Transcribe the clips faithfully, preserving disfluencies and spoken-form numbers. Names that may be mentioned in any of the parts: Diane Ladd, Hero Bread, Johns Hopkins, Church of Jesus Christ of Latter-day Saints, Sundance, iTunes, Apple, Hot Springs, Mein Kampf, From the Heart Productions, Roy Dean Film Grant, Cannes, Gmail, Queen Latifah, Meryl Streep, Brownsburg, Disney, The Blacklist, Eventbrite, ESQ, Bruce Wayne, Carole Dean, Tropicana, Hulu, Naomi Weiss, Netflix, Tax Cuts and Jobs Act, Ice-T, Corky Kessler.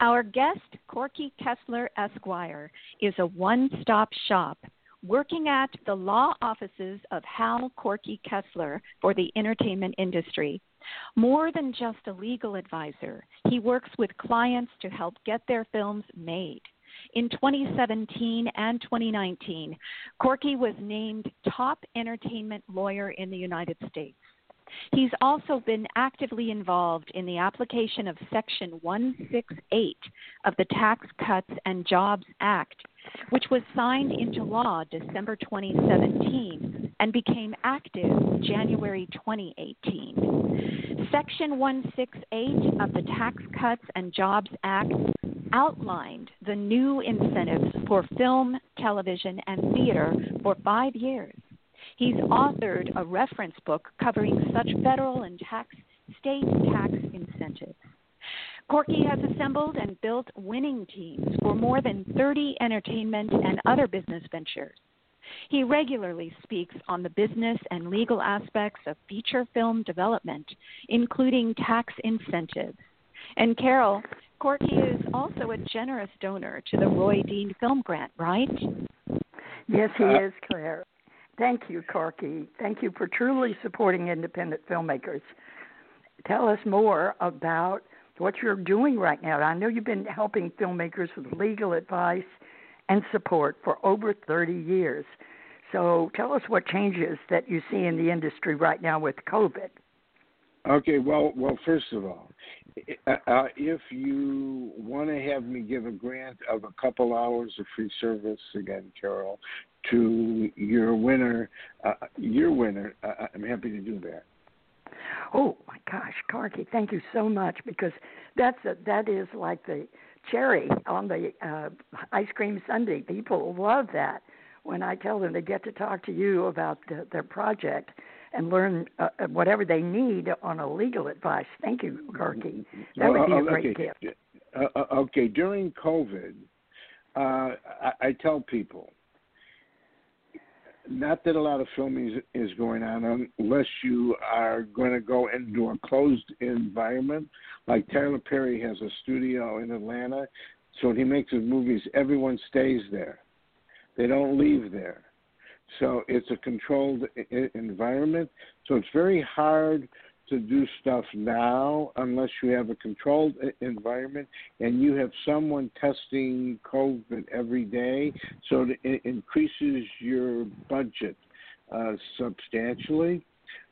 Our guest, Corky Kessler, Esquire, is a one-stop shop, working at the law offices of Hal Corky Kessler for the entertainment industry. More than just a legal advisor, he works with clients to help get their films made. In twenty seventeen and twenty nineteen, Corky was named top entertainment lawyer in the United States. He's also been actively involved in the application of Section one sixty-eight of the Tax Cuts and Jobs Act, which was signed into law December twenty seventeen and became active January twenty eighteen. Section one sixty-eight of the Tax Cuts and Jobs Act outlined the new incentives for film, television, and theater for five years. He's authored a reference book covering such federal and tax, state tax incentives. Corky has assembled and built winning teams for more than thirty entertainment and other business ventures. He regularly speaks on the business and legal aspects of feature film development, including tax incentives. And Carole, Corky is also a generous donor to the Roy Dean Film Grant, right? Yes, he is, Claire. Thank you, Corky. Thank you for truly supporting independent filmmakers. Tell us more about what you're doing right now. I know you've been helping filmmakers with legal advice and support for over thirty years. So tell us what changes that you see in the industry right now with COVID. Okay, well, well, first of all, uh, if you want to have me give a grant of a couple hours of free service, again, Carole, to your winner, uh, your winner, uh, I'm happy to do that. Oh, my gosh, Corky, thank you so much, because that's a, that is like the cherry on the uh, ice cream sundae. People love that when I tell them they get to talk to you about the, their project and learn uh, whatever they need on a legal advice. Thank you, Corky. That would be a great okay. gift. Uh, okay, during COVID, uh, I, I tell people, not that a lot of filming is going on unless you are going to go into a closed environment. Like Tyler Perry has a studio in Atlanta, so when he makes his movies, everyone stays there. They don't leave there. So it's a controlled environment. So it's very hard to do stuff now unless you have a controlled environment and you have someone testing COVID every day, so it increases your budget uh, substantially.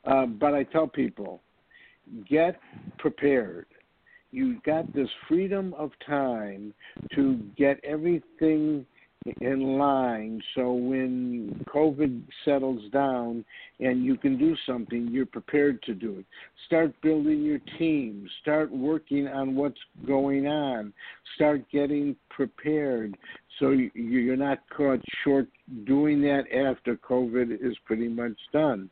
Uh, but I tell people, get prepared. You've got this freedom of time to get everything in line, so when COVID settles down and you can do something, you're prepared to do it. Start building your team. Start working on what's going on. Start getting prepared so you're not caught short doing that after COVID is pretty much done.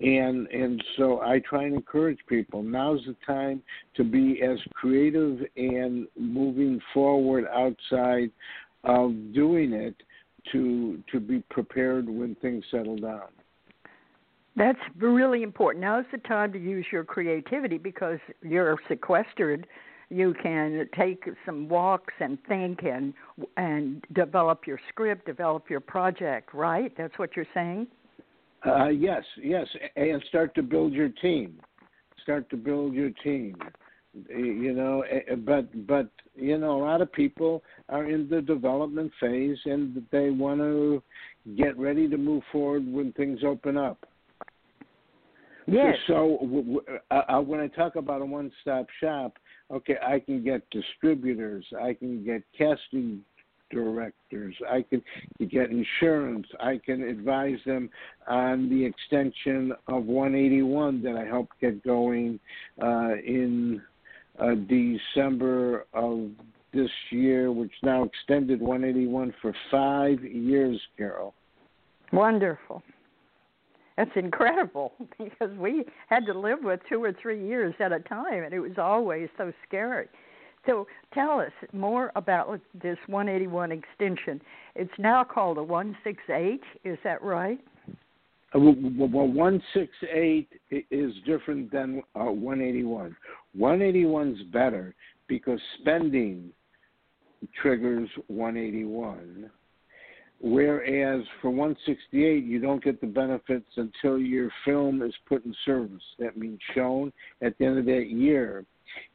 And and so I try and encourage people, now's the time to be as creative and moving forward outside of doing it to to be prepared when things settle down. That's really important. Now is the time to use your creativity because you're sequestered. You can take some walks and think and and develop your script, develop your project, right? That's what you're saying? Uh, yes, yes, and start to build your team. Start to build your team. You know, but, but you know, a lot of people are in the development phase and they want to get ready to move forward when things open up. Yes. So when I talk about a one-stop shop, okay, I can get distributors, I can get casting directors. I can get insurance. I can advise them on the extension of one eighty-one that I helped get going uh, in uh, December of this year, which now extended one eighty-one for five years, Carol. Wonderful. That's incredible, because we had to live with two or three years at a time, and it was always so scary. So tell us more about this one eighty-one extension. It's now called a one sixty-eight. Is that right? Well, one sixty-eight is different than uh, one eighty-one. one eighty-one's better because spending triggers one eighty-one, whereas for one sixty-eight, you don't get the benefits until your film is put in service. That means shown at the end of that year.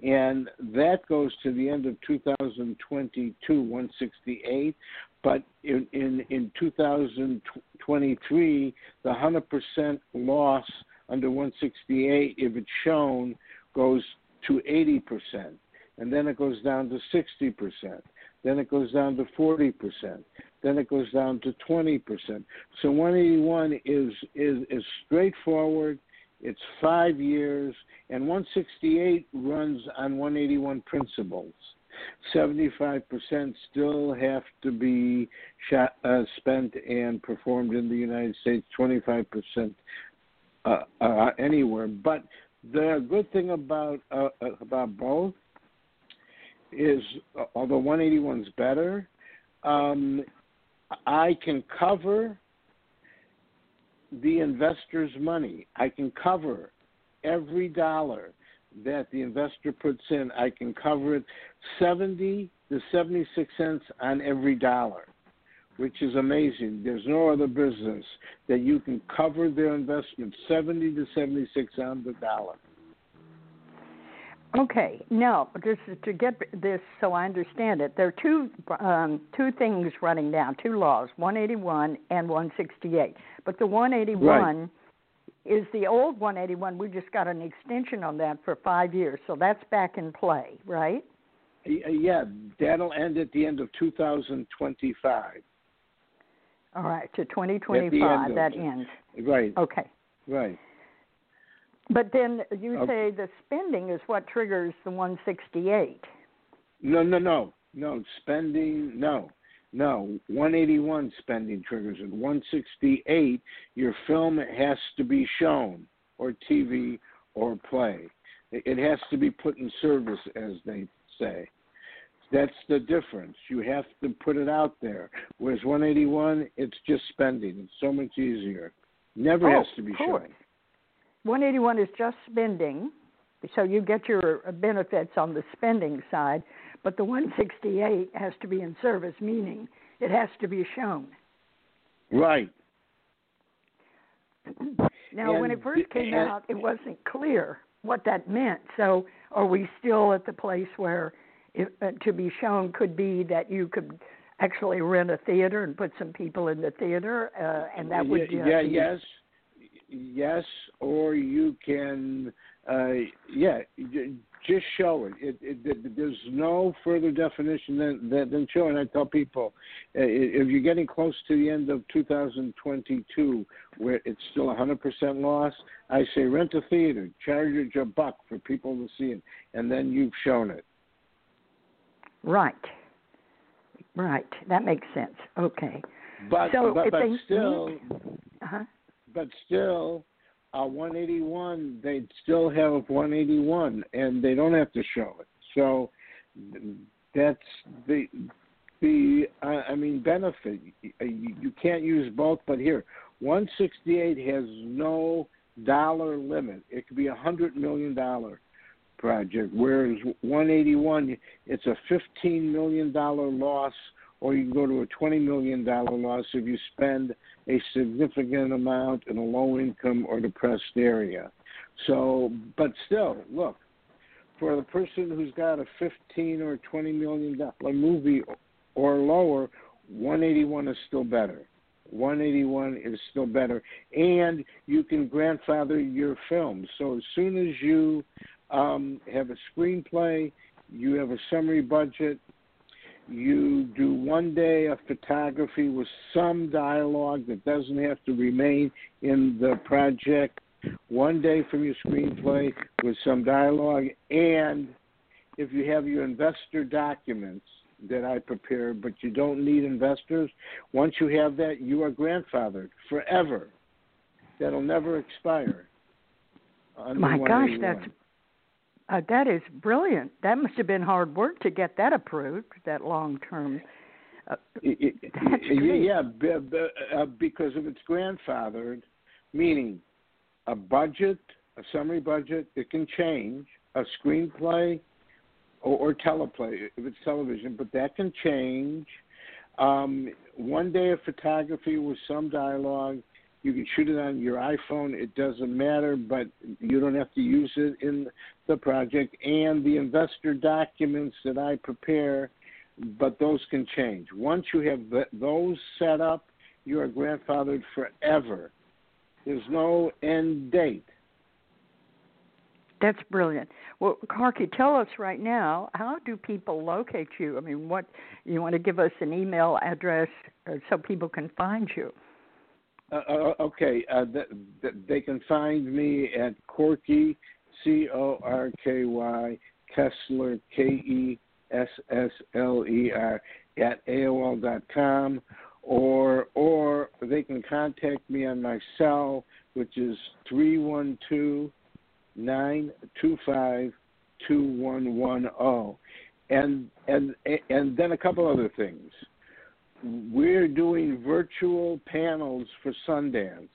And that goes to the end of two thousand twenty-two, one sixty-eight. But in, in, in two thousand twenty-three, the one hundred percent loss under one sixty-eight, if it's shown, goes to eighty percent. And then it goes down to sixty percent. Then it goes down to forty percent. Then it goes down to twenty percent. So one eighty-one is, is, is straightforward. It's five years, and one sixty-eight runs on one eighty-one principles. seventy-five percent still have to be shot, uh, spent and performed in the United States, twenty-five percent uh, uh, anywhere. But the good thing about uh, about both is, uh, although one eighty-one's better, um, I can cover the investor's money. I can cover every dollar that the investor puts in. I can cover it seventy to seventy-six cents on every dollar, which is amazing. There's no other business that you can cover their investment seventy to seventy-six on the dollar. Okay. Now, just to get this so I understand it, there are two um, two things running down, two laws, one eighty-one and one sixty-eight. But the one eighty-one right. is the old one eighty-one. We just got an extension on that for five years, so that's back in play, right? Yeah, that'll end at the end of two thousand twenty-five. All right, to twenty twenty-five, end that it. ends. Right. Okay. Right. But then you say the spending is what triggers the one sixty-eight. No, no, no. No, spending, no. No, one eighty-one spending triggers it. one sixty-eight, your film has to be shown, or T V, or play. It has to be put in service, as they say. That's the difference. You have to put it out there. Whereas one eighty-one, it's just spending. It's so much easier. Never oh, has to be shown. one eighty-one is just spending, so you get your benefits on the spending side, but the one sixty-eight has to be in service, meaning it has to be shown. Right. Now, and, when it first came and, out, it wasn't clear what that meant. So are we still at the place where it, uh, to be shown could be that you could actually rent a theater and put some people in the theater, uh, and that would yeah, uh, yeah be, yes. Yes, or you can, uh, yeah, j- just show it. It, it, it. There's no further definition than, than, than showing. I tell people, uh, if you're getting close to the end of two thousand twenty-two, where it's still one hundred percent loss, I say rent a theater, charge it a buck for people to see it, and then you've shown it. Right. Right. That makes sense. Okay. But, so but, if but they still... Uh-huh. But still, uh, one eighty-one, they'd still have one eighty-one, and they don't have to show it. So that's the, the uh, I mean, benefit. You, you can't use both, but here, one sixty-eight has no dollar limit. It could be a one hundred million dollars project, whereas one eighty-one, it's a fifteen million dollars loss, or you can go to a twenty million dollars loss if you spend a significant amount in a low-income or depressed area. So, but still, look, for the person who's got a fifteen or twenty million dollars movie or lower, one eighty-one is still better. one eighty-one is still better. And you can grandfather your film. So as soon as you um, have a screenplay, you have a summary budget, You do one day of photography with some dialogue that doesn't have to remain in the project. One day from your screenplay with some dialogue. And if you have your investor documents that I prepared, but you don't need investors, once you have that, you are grandfathered forever. That'll never expire. My gosh, that's uh, that is brilliant. That must have been hard work to get that approved, that long-term. Uh, it, it, that's great. Yeah, b- b- uh, because if it's grandfathered, meaning a budget, a summary budget, it can change, a screenplay or, or teleplay if it's television, but that can change. Um, one day of photography with some dialogue. You can shoot it on your iPhone. It doesn't matter, but you don't have to use it in the project. And the investor documents that I prepare, but those can change. Once you have those set up, you are grandfathered forever. There's no end date. That's brilliant. Well, Corky, tell us right now, how do people locate you? I mean, what you want to give us an email address so people can find you? Uh, okay, uh, th- th- they can find me at Corky, C O R K Y, Kessler, K E S S L E R, at A O L dot com, or or they can contact me on my cell, which is three one two, nine two five, two one one zero. And, and, and then a couple other things. We're doing virtual panels for Sundance,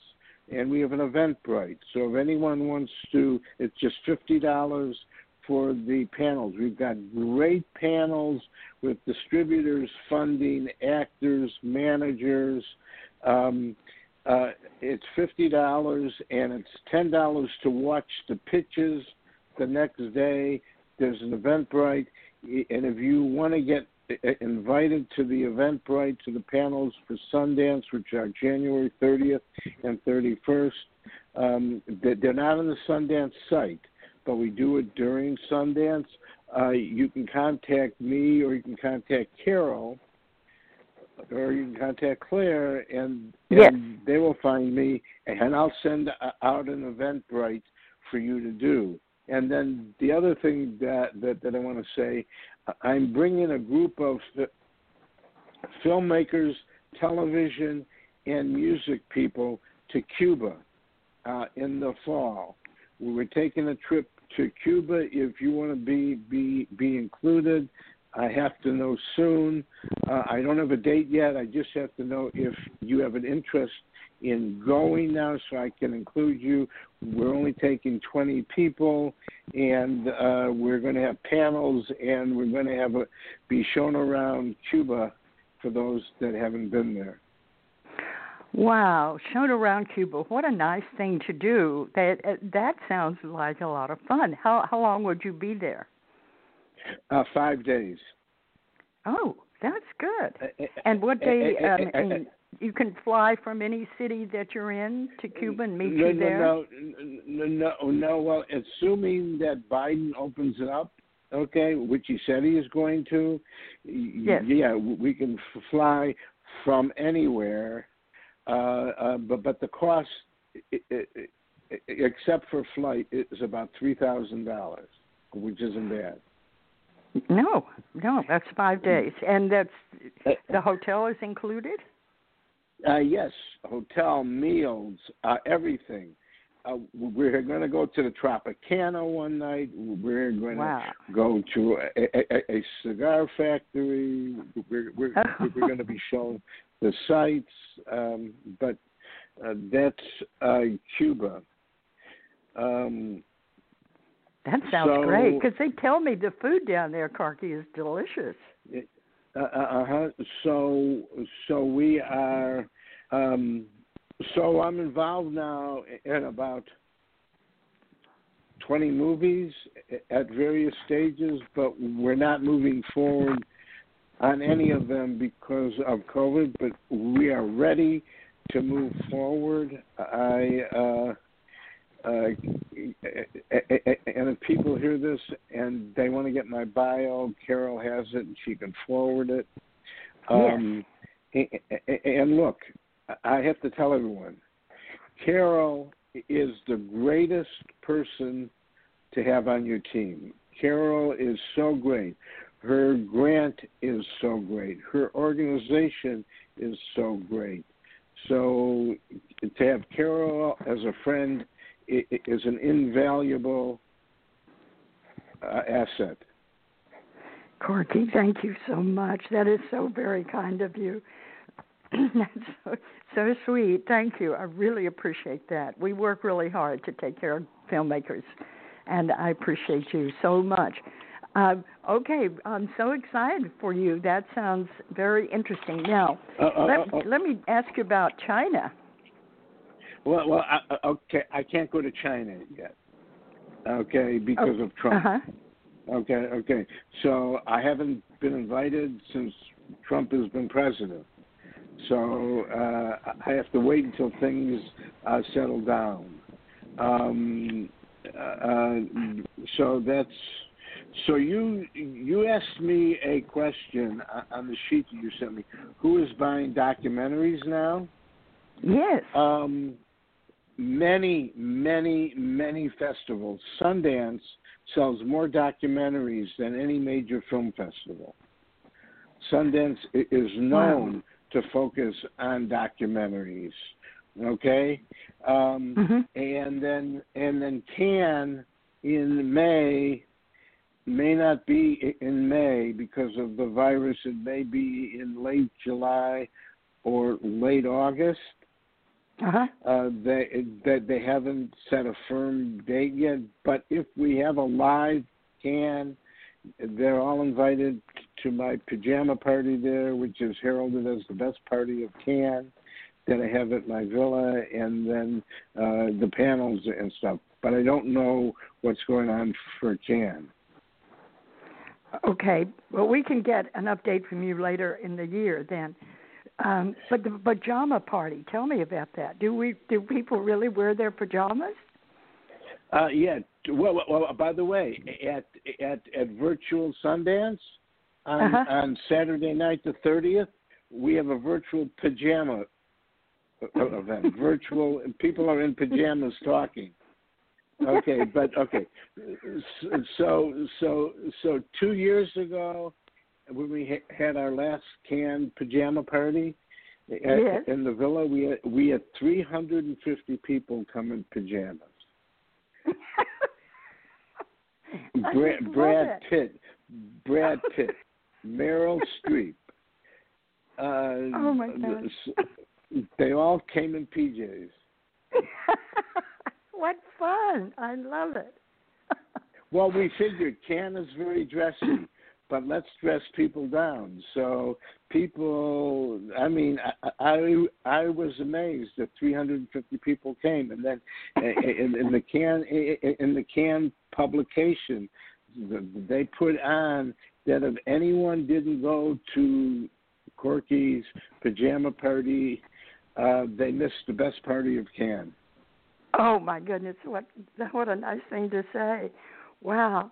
and we have an Eventbrite. So if anyone wants to, it's just fifty dollars for the panels. We've got great panels with distributors, funding, actors, managers. Um, uh, it's fifty dollars, and it's ten dollars to watch the pitches the next day. There's an Eventbrite, and if you want to get invited to the Eventbrite, to the panels for Sundance, which are January thirtieth and thirty-first. Um, they're not on the Sundance site, but we do it during Sundance. Uh, you can contact me, or you can contact Carole, or you can contact Claire, and, and yes. They will find me, and I'll send out an Eventbrite for you to do. And then the other thing that, that, that I want to say, I'm bringing a group of filmmakers, television, and music people to Cuba uh, in the fall. We're taking a trip to Cuba. If you want to be, be, be included, I have to know soon. Uh, I don't have a date yet. I just have to know if you have an interest in going now so I can include you. We're only taking twenty people, and uh, we're going to have panels, and we're going to have a, be shown around Cuba for those that haven't been there. Wow, shown around Cuba. What a nice thing to do. That that sounds like a lot of fun. How, how long would you be there? Uh, five days. Oh, that's good. And what day... Um, in, You can fly from any city that you're in to Cuba and meet no, you there? No, no, no, no. Well, assuming that Biden opens it up, okay, which he said he is going to, yes. yeah, we can fly from anywhere. Uh, uh, but, but the cost, it, it, except for flight, is about three thousand dollars, which isn't bad. No, no, that's five days. And that's the hotel is included? Uh, yes, hotel, meals, uh, everything. Uh, we're going to go to the Tropicana one night. We're going to wow. go to a, a, a cigar factory. We're, we're, we're going to be shown the sights. Um, but uh, that's uh, Cuba. Um, that sounds so, great, because they tell me the food down there, Corky, is delicious. It, Uh huh. So, so we are. Um, so I'm involved now in about twenty movies at various stages, but we're not moving forward on any of them because of COVID. But we are ready to move forward. I uh, uh, and if people hear this and they want to get my bio, Carole has it, and She can forward it. Um, yeah. and, and look, I have to tell everyone, Carole is the greatest person to have on your team. Carole is so great. Her grant is so great. Her organization is so great. So to have Carole as a friend is an invaluable uh, asset. Corky, thank you so much. That is so very kind of you. That's so, so sweet. Thank you. I really appreciate that. We work really hard to take care of filmmakers, and I appreciate you so much. Uh, okay, I'm so excited for you. That sounds very interesting. Now, uh, uh, let, uh, uh, let me ask you about China. Well, well, I, okay, I can't go to China yet, okay, because oh, of Trump. Uh-huh. Okay, okay. So I haven't been invited since Trump has been president. So uh, I have to wait until things uh, settle down. Um, uh, so that's... So you you asked me a question on the sheet that you sent me. Who is buying documentaries now? Yes. Um, many, many, many festivals. Sundance sells more documentaries than any major film festival. Sundance is known wow. to focus on documentaries. Okay? Um, mm-hmm. And then and then Cannes in May... may not be in May because of the virus. It may be in late July or late August. Uh-huh. Uh, they, they, they haven't set a firm date yet, but if we have a live can, they're all invited to my pajama party there, which is heralded as the best party of Cannes that I have at my villa, and then uh, the panels and stuff. But I don't know what's going on for Cannes. Okay. Well, we can get an update from you later in the year then. Um, but the pajama party, tell me about that. Do we do people really wear their pajamas? Uh, yeah. Well, well, by the way, at at, at Virtual Sundance on, uh-huh. on Saturday night the thirtieth, we have a virtual pajama event. Virtual people are in pajamas talking. Okay, but okay. So, so, so two years ago, when we ha- had our last Cannes pajama party at, yes. in the villa, we had, we had three hundred fifty people come in pajamas. Bra- Brad it. Pitt, Brad Pitt, Meryl Streep. Uh, oh my gosh! They all came in P Js. What fun. I love it. Well, we figured Cannes is very dressy, but let's dress people down. So people, I mean, I I, I was amazed that three hundred fifty people came. And then in, in the Cannes, in the Cannes publication, they put on that if anyone didn't go to Corky's pajama party, uh, they missed the best party of Cannes. Oh, my goodness, what what a nice thing to say. Wow.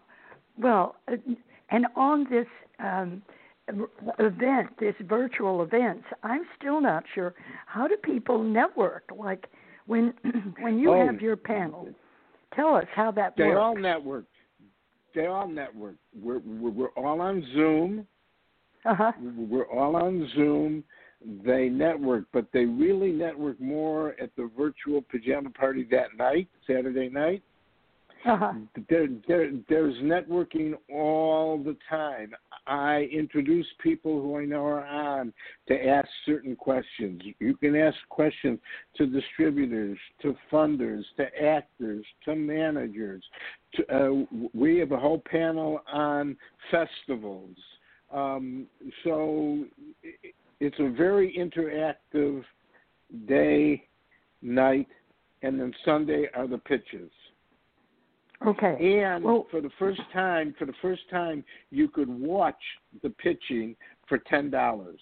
Well, and on this um, event, this virtual event, I'm still not sure. How do people network? Like when when you oh, have your panel, tell us how that they works. They all network. They all network. We're, we're, we're all on Zoom. Uh-huh. We're all on Zoom. They network, but they really network more at the virtual pajama party that night, Saturday night. Uh-huh. There, there, there's networking all the time. I introduce people who I know are on to ask certain questions. You can ask questions to distributors, to funders, to actors, to managers. To, uh, we have a whole panel on festivals. Um, so... It, It's a very interactive day, night, and then Sunday are the pitches. Okay. And well, for the first time, for the first time, you could watch the pitching for ten dollars.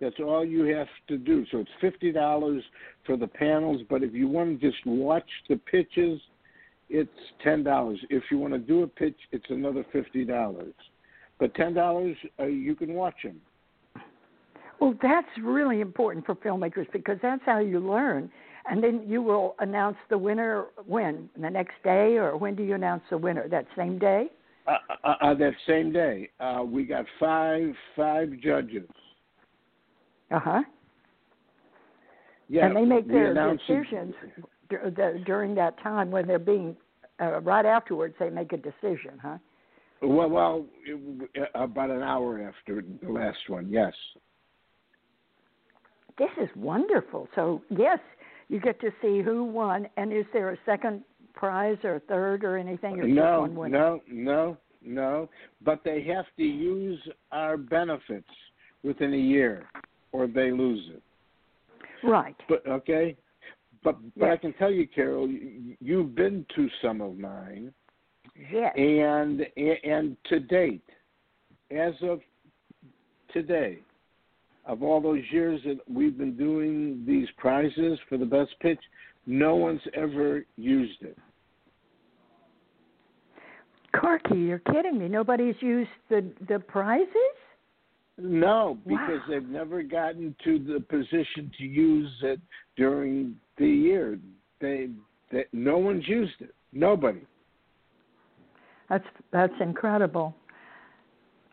That's all you have to do. So it's fifty dollars for the panels, but if you want to just watch the pitches, it's ten dollars. If you want to do a pitch, it's another fifty dollars. But ten dollars, uh, you can watch them. Well, that's really important for filmmakers because that's how you learn. And then you will announce the winner when? The next day? Or when do you announce the winner? That same day? Uh, uh, uh, that same day. Uh, we got five five judges. Uh-huh. Yeah, and they make their decisions d- d- during that time when they're being, uh, right afterwards they make a decision, huh? Well, well, it, about an hour after the last one, yes. This is wonderful. So, yes, you get to see who won, and is there a second prize or a third or anything? Or no, just one no, no, no. But they have to use our benefits within a year or they lose it. Right. But okay. But but yes. I can tell you, Carole, you've been to some of mine. Yes. And and to date, as of today, of all those years that we've been doing these prizes for the best pitch, no one's ever used it. Corky, you're kidding me. Nobody's used the, the prizes? No, because wow. they've never gotten to the position to use it during the year. They, they no one's used it. Nobody. That's that's incredible.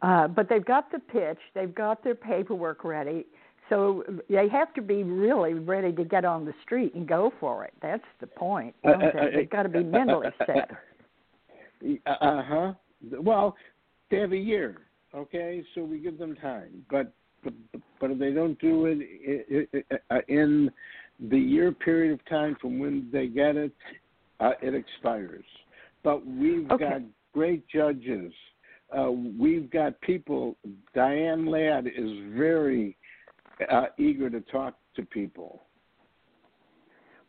Uh, but they've got the pitch. They've got their paperwork ready. So they have to be really ready to get on the street and go for it. That's the point. Uh, uh, they've got to be uh, mentally uh, set. Uh-huh. Well, they have a year. Okay, so we give them time, but but, but if they don't do it, it, it, it uh, in the year period of time from when they get it, uh, it expires. But we've okay. got great judges. Uh, we've got people. Diane Ladd is very uh, eager to talk to people.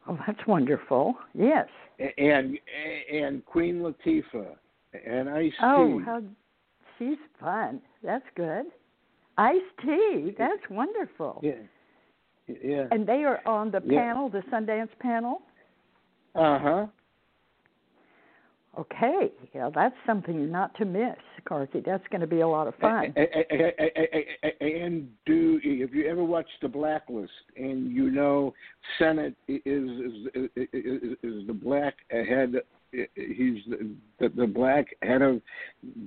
Oh, that's wonderful. Yes. And and Queen Latifah and Ice-T. Oh, how. She's fun. That's good. Ice-T. That's wonderful. Yeah. Yeah. And they are on the panel, yeah. the Sundance panel? Uh-huh. Okay. Yeah, that's something not to miss, Corky. That's going to be a lot of fun. And do if you ever watch The Blacklist and you know Senate is is, is, is the black head He's the, the, the black head of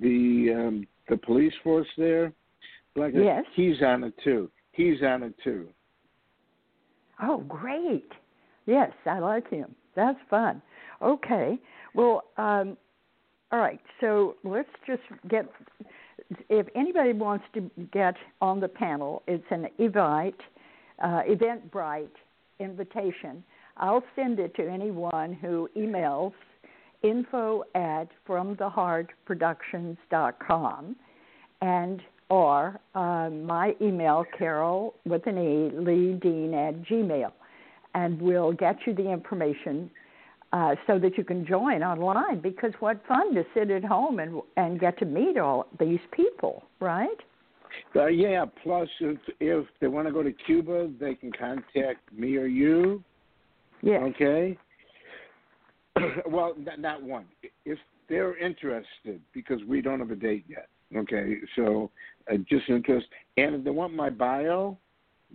the um, the police force there. Black, yes. He's on it, too. He's on it, too. Oh, great. Yes, I like him. That's fun. Okay. Well, um, all right. So let's just get – if anybody wants to get on the panel, it's an Evite, uh, Eventbrite invitation. I'll send it to anyone who emails – info at from the heart productions dot com and or uh, my email, Carole with an E, Lee Dean at Gmail, and we'll get you the information uh, so that you can join online because what fun to sit at home and and get to meet all these people, right? Uh, yeah, plus if, if they want to go to Cuba, they can contact me or you. Yes. Okay. Well, not one. If they're interested, because we don't have a date yet, okay, so uh, just interest. And if they want my bio,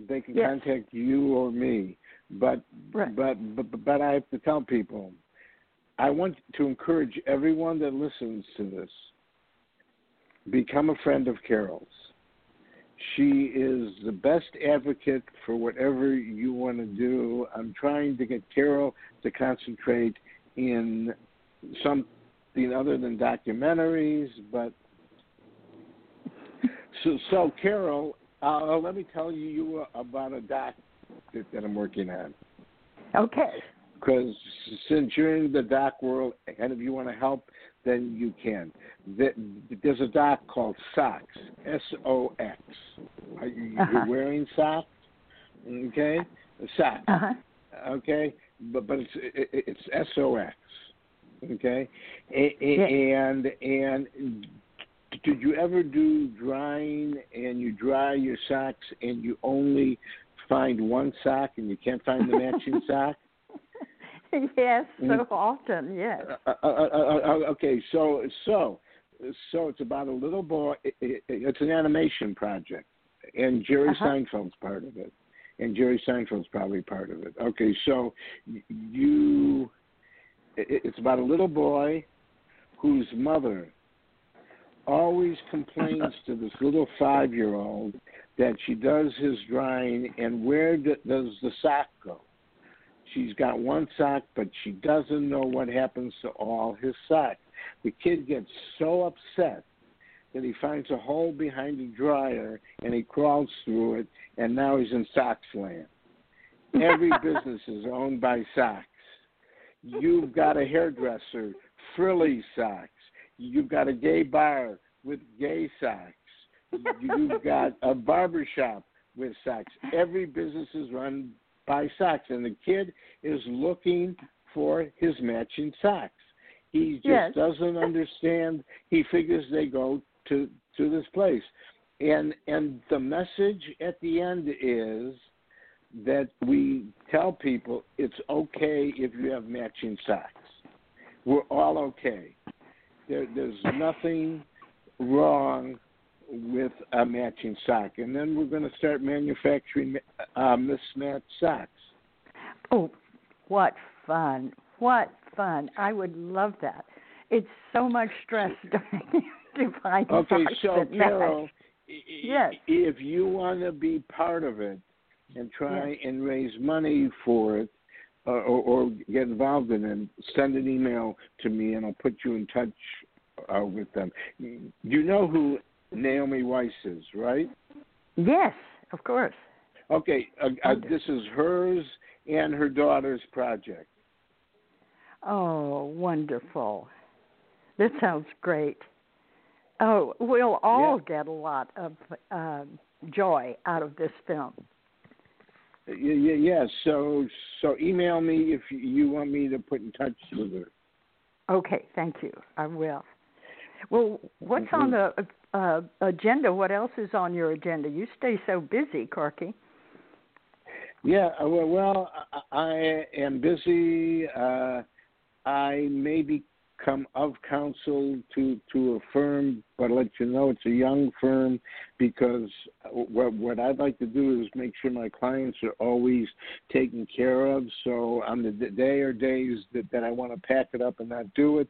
they can yes. contact you or me. But, right. but but but I have to tell people, I want to encourage everyone that listens to this, become a friend of Carole's. She is the best advocate for whatever you want to do. I'm trying to get Carole to concentrate in something other than documentaries, but so, so Carole, uh, let me tell you about a doc that, that I'm working on. Okay. Because since you're in the doc world, and if you want to help, then you can. There's a doc called SOX, S O X. Are you uh-huh. wearing socks? Okay, socks. Uh-huh. Okay, but but it's it's S O X. Okay, and yeah. and, and did you ever do drying and you dry your socks and you only find one sock and you can't find the matching sock? Yes, so often, yes. Uh, uh, uh, uh, okay, so so so it's about a little boy. It, it, it's an animation project, and Jerry uh-huh. Seinfeld's part of it, and Jerry Seinfeld's probably part of it. Okay, so you, it, it's about a little boy whose mother always complains to this little five-year-old that she does his drying, and where d- does the sock go? She's got one sock, but she doesn't know what happens to all his socks. The kid gets so upset that he finds a hole behind the dryer, and he crawls through it, and now he's in socks land. Every business is owned by socks. You've got a hairdresser, frilly socks. You've got a gay bar with gay socks. You've got a barbershop with socks. Every business is run by socks, and the kid is looking for his matching socks. He just yes. doesn't understand. He figures they go to, to this place. And and the message at the end is that we tell people it's okay if you have matching socks. We're all okay. There, there's nothing wrong with a matching sock. And then we're going to start manufacturing uh, mismatched socks. Oh, what fun. What fun. I would love that. It's so much stress to find socks. Okay, so, Carole, yes. if you want to be part of it and try yes. and raise money for it, Or, or get involved in them, send an email to me, and I'll put you in touch uh, with them. You know who Naomi Weiss is, right? Yes, of course. Okay, uh, uh, this is hers and her daughter's project. Oh, wonderful. This sounds great. Oh, we'll all yeah. get a lot of um, joy out of this film. Yeah, yeah, yeah. So, so email me if you want me to put in touch with her. Okay, thank you. I will. Well, what's mm-hmm. on the uh, agenda? What else is on your agenda? You stay so busy, Corky. Yeah, well, well I am busy. Uh, I may become of counsel to, to a firm, but I'll let you know it's a young firm, because what, what I'd like to do is make sure my clients are always taken care of. So on the day or days that, that I want to pack it up and not do it,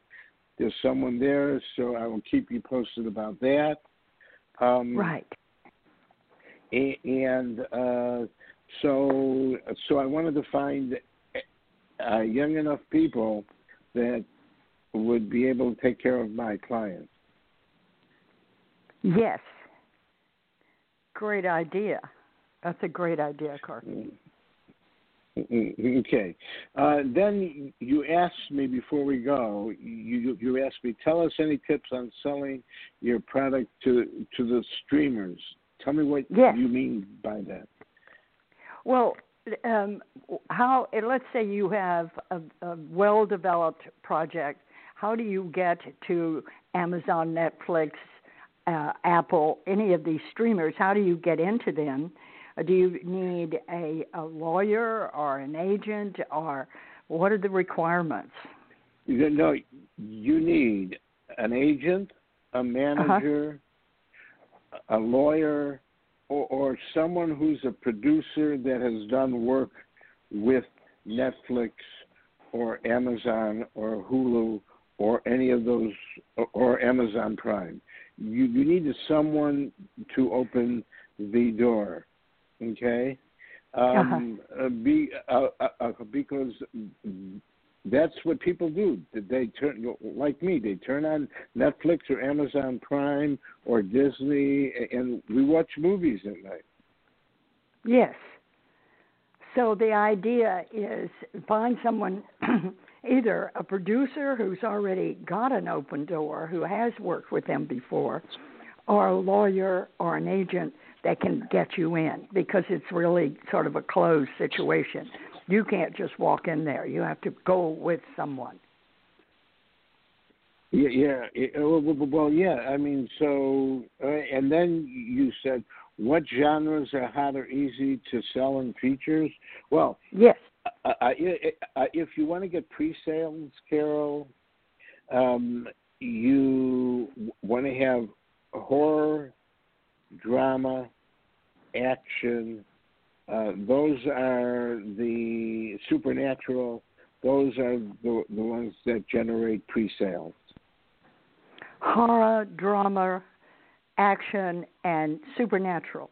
there's someone there, so I will keep you posted about that. Um, right. And, and uh, so so I wanted to find uh, young enough people that would be able to take care of my clients. Yes. Great idea. That's a great idea, Corky. Okay. Uh, then you asked me before we go, you, you asked me, tell us any tips on selling your product to to the streamers. Tell me what yes. you mean by that. Well, um, how? let's say you have a, a well-developed project. How do you get to Amazon, Netflix, Uh, Apple, any of these streamers? How do you get into them? Do you need a, a lawyer or an agent, or what are the requirements? No, you need an agent, a manager, uh-huh. a lawyer, or, or someone who's a producer that has done work with Netflix or Amazon or Hulu or any of those, or Amazon Prime. You, you need someone to open the door, okay? Um, uh-huh. uh, be, uh, uh, because that's what people do. They turn, like me, they turn on Netflix or Amazon Prime or Disney, and we watch movies at night. Yes. So the idea is find someone... either a producer who's already got an open door, who has worked with them before, or a lawyer or an agent that can get you in, because it's really sort of a closed situation. You can't just walk in there. You have to go with someone. Yeah, yeah. It, well, yeah, I mean, so, uh, and then you said, what genres are hot or easy to sell in features? Well, yes. Uh, if you want to get pre-sales, Carole, um, you going to have horror, drama, action. Uh, those are the supernatural. Those are the, the ones that generate pre-sales. Horror, drama, action, and supernatural.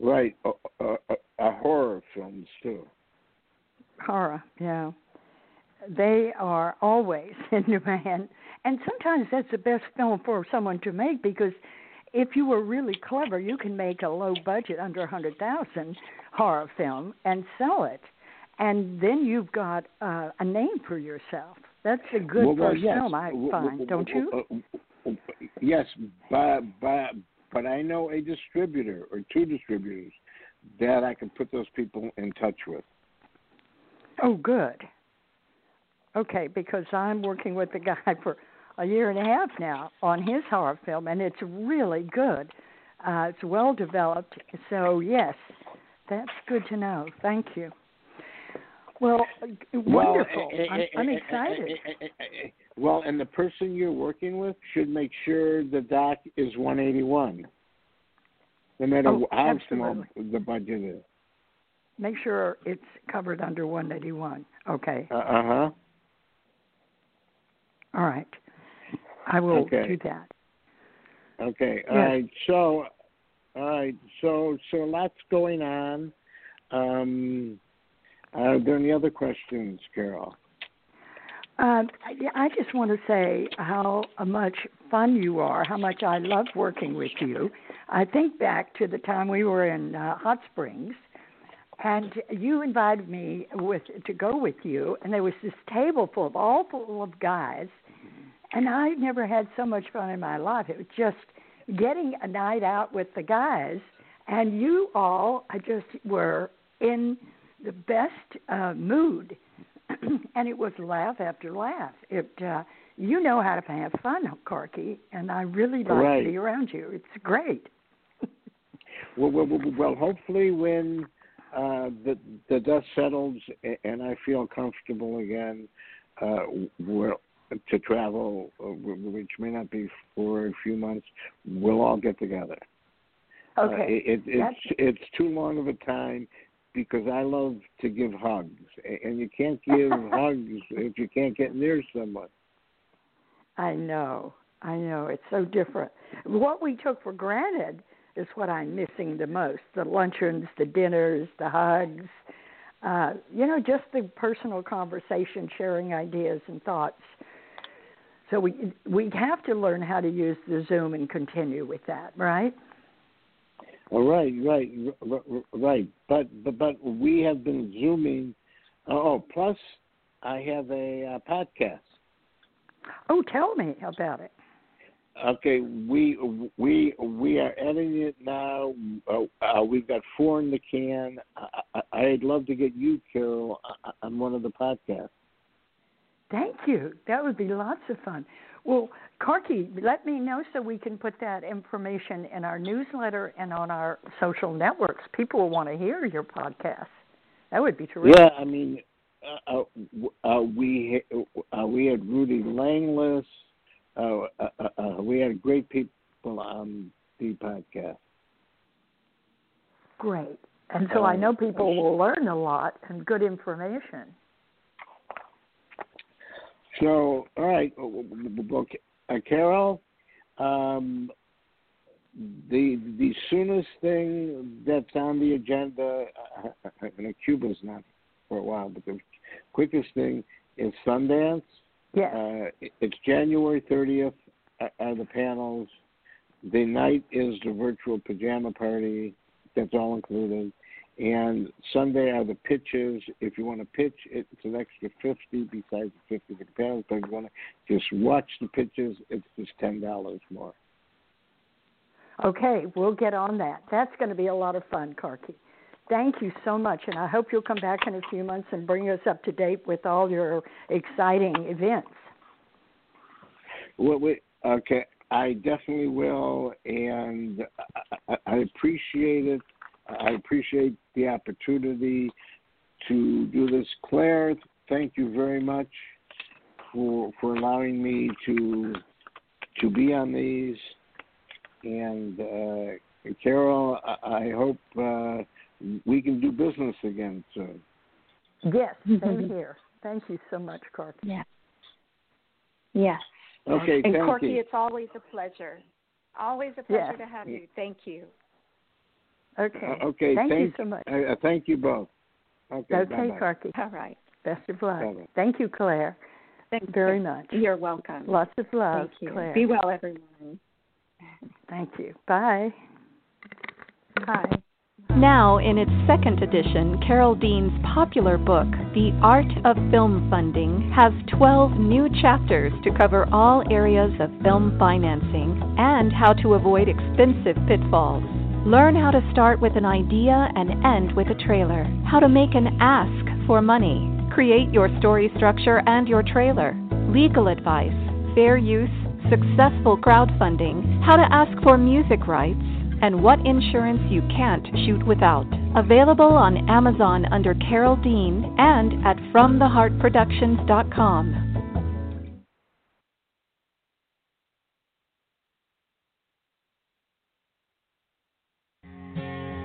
Right, uh, uh, uh, horror films too. Horror, yeah. They are always in demand. And sometimes that's the best film for someone to make, because if you were really clever, you can make a low budget, under one hundred thousand dollars horror film and sell it. And then you've got uh, a name for yourself. That's a good well, well, first yes. film, I well, find, well, don't well, you? Uh, yes, but, but, but I know a distributor or two distributors that I can put those people in touch with. Oh, good. Okay, because I'm working with the guy for a year and a half now on his horror film, and it's really good. Uh, it's well developed. So, yes, that's good to know. Thank you. Well, wonderful. Well, I'm, I'm excited. Well, and the person you're working with should make sure the doc is one eighty-one, no matter oh, how absolutely. small the budget is. Make sure it's covered under one eighty-one. Okay. Uh-huh. All right. I will okay. do that. Okay. All yes. right. So, all right. So, so lots going on. Um, are there any other questions, Carole? Um, I just want to say how much fun you are, how much I love working with you. I think back to the time we were in uh, Hot Springs, and you invited me with to go with you, and there was this table full of all full of guys, and I never had so much fun in my life. It was just getting a night out with the guys, and you all, I just were in the best uh, mood, and it was laugh after laugh. It, uh, you know how to have fun, Corky, and I really like right. to be around you. It's great. well, well, well, well, hopefully when Uh, the, the dust settles and I feel comfortable again uh, to travel, which may not be for a few months, we'll all get together. Okay. Uh, it, it's, it's too long of a time because I love to give hugs, and you can't give hugs if you can't get near someone. I know. I know. It's so different. What we took for granted is what I'm missing the most, the luncheons, the dinners, the hugs, uh, you know, just the personal conversation, sharing ideas and thoughts. So we we have to learn how to use the Zoom and continue with that, right? All right, right, right. But, but, but we have been Zooming. Oh, plus I have a, a podcast. Oh, tell me about it. Okay, we we we are editing it now. Uh, we've got four in the can. I, I, I'd love to get you, Carole, on one of the podcasts. Thank you. That would be lots of fun. Well, Corky, let me know so we can put that information in our newsletter and on our social networks. People will want to hear your podcast. That would be terrific. Yeah, I mean, uh, uh, we uh, we had Rudy Langlais. Uh, uh, uh, uh, we had great people on the podcast. Great. And so um, I know people will learn a lot and good information. So, all right. Okay. Uh, Carole, um, the the soonest thing that's on the agenda, I know Cuba's not for a while, but the quickest thing is Sundance. Yes. Uh, it's January thirtieth are the panels. The night is the virtual pajama party. That's all included. And Sunday are the pitches. If you want to pitch, it's an extra fifty besides the fifty for the panels. But if you want to just watch the pitches, it's just ten dollars more. Okay, we'll get on that. That's going to be a lot of fun, Corky. Thank you so much, and I hope you'll come back in a few months and bring us up to date with all your exciting events. Well, we, okay, I definitely will, and I, I appreciate it. I appreciate the opportunity to do this. Claire, thank you very much for for allowing me to to be on these. And uh, Carole, I, I hope uh, we can do business again soon. Yes, same here. Thank you so much, Corky. Yeah. Yes. Okay, and thank Corky, you. It's always a pleasure. Always a pleasure yes. to have you. Thank you. Okay. Uh, okay. Thank, thank you so much. Uh, thank you both. Okay, okay Corky. All right. Best of luck. Bye-bye. Thank you, Claire. Thank you very much. You're welcome. Lots of love, thank you. Claire. Be well, everyone. Thank you. Bye. Bye. Now, in its second edition, Carole Dean's popular book, The Art of Film Funding, has twelve new chapters to cover all areas of film financing and how to avoid expensive pitfalls. Learn how to start with an idea and end with a trailer, how to make an ask for money, create your story structure and your trailer, legal advice, fair use, successful crowdfunding, how to ask for music rights, and what insurance you can't shoot without. Available on Amazon under Carole Dean and at from the heart productions dot com.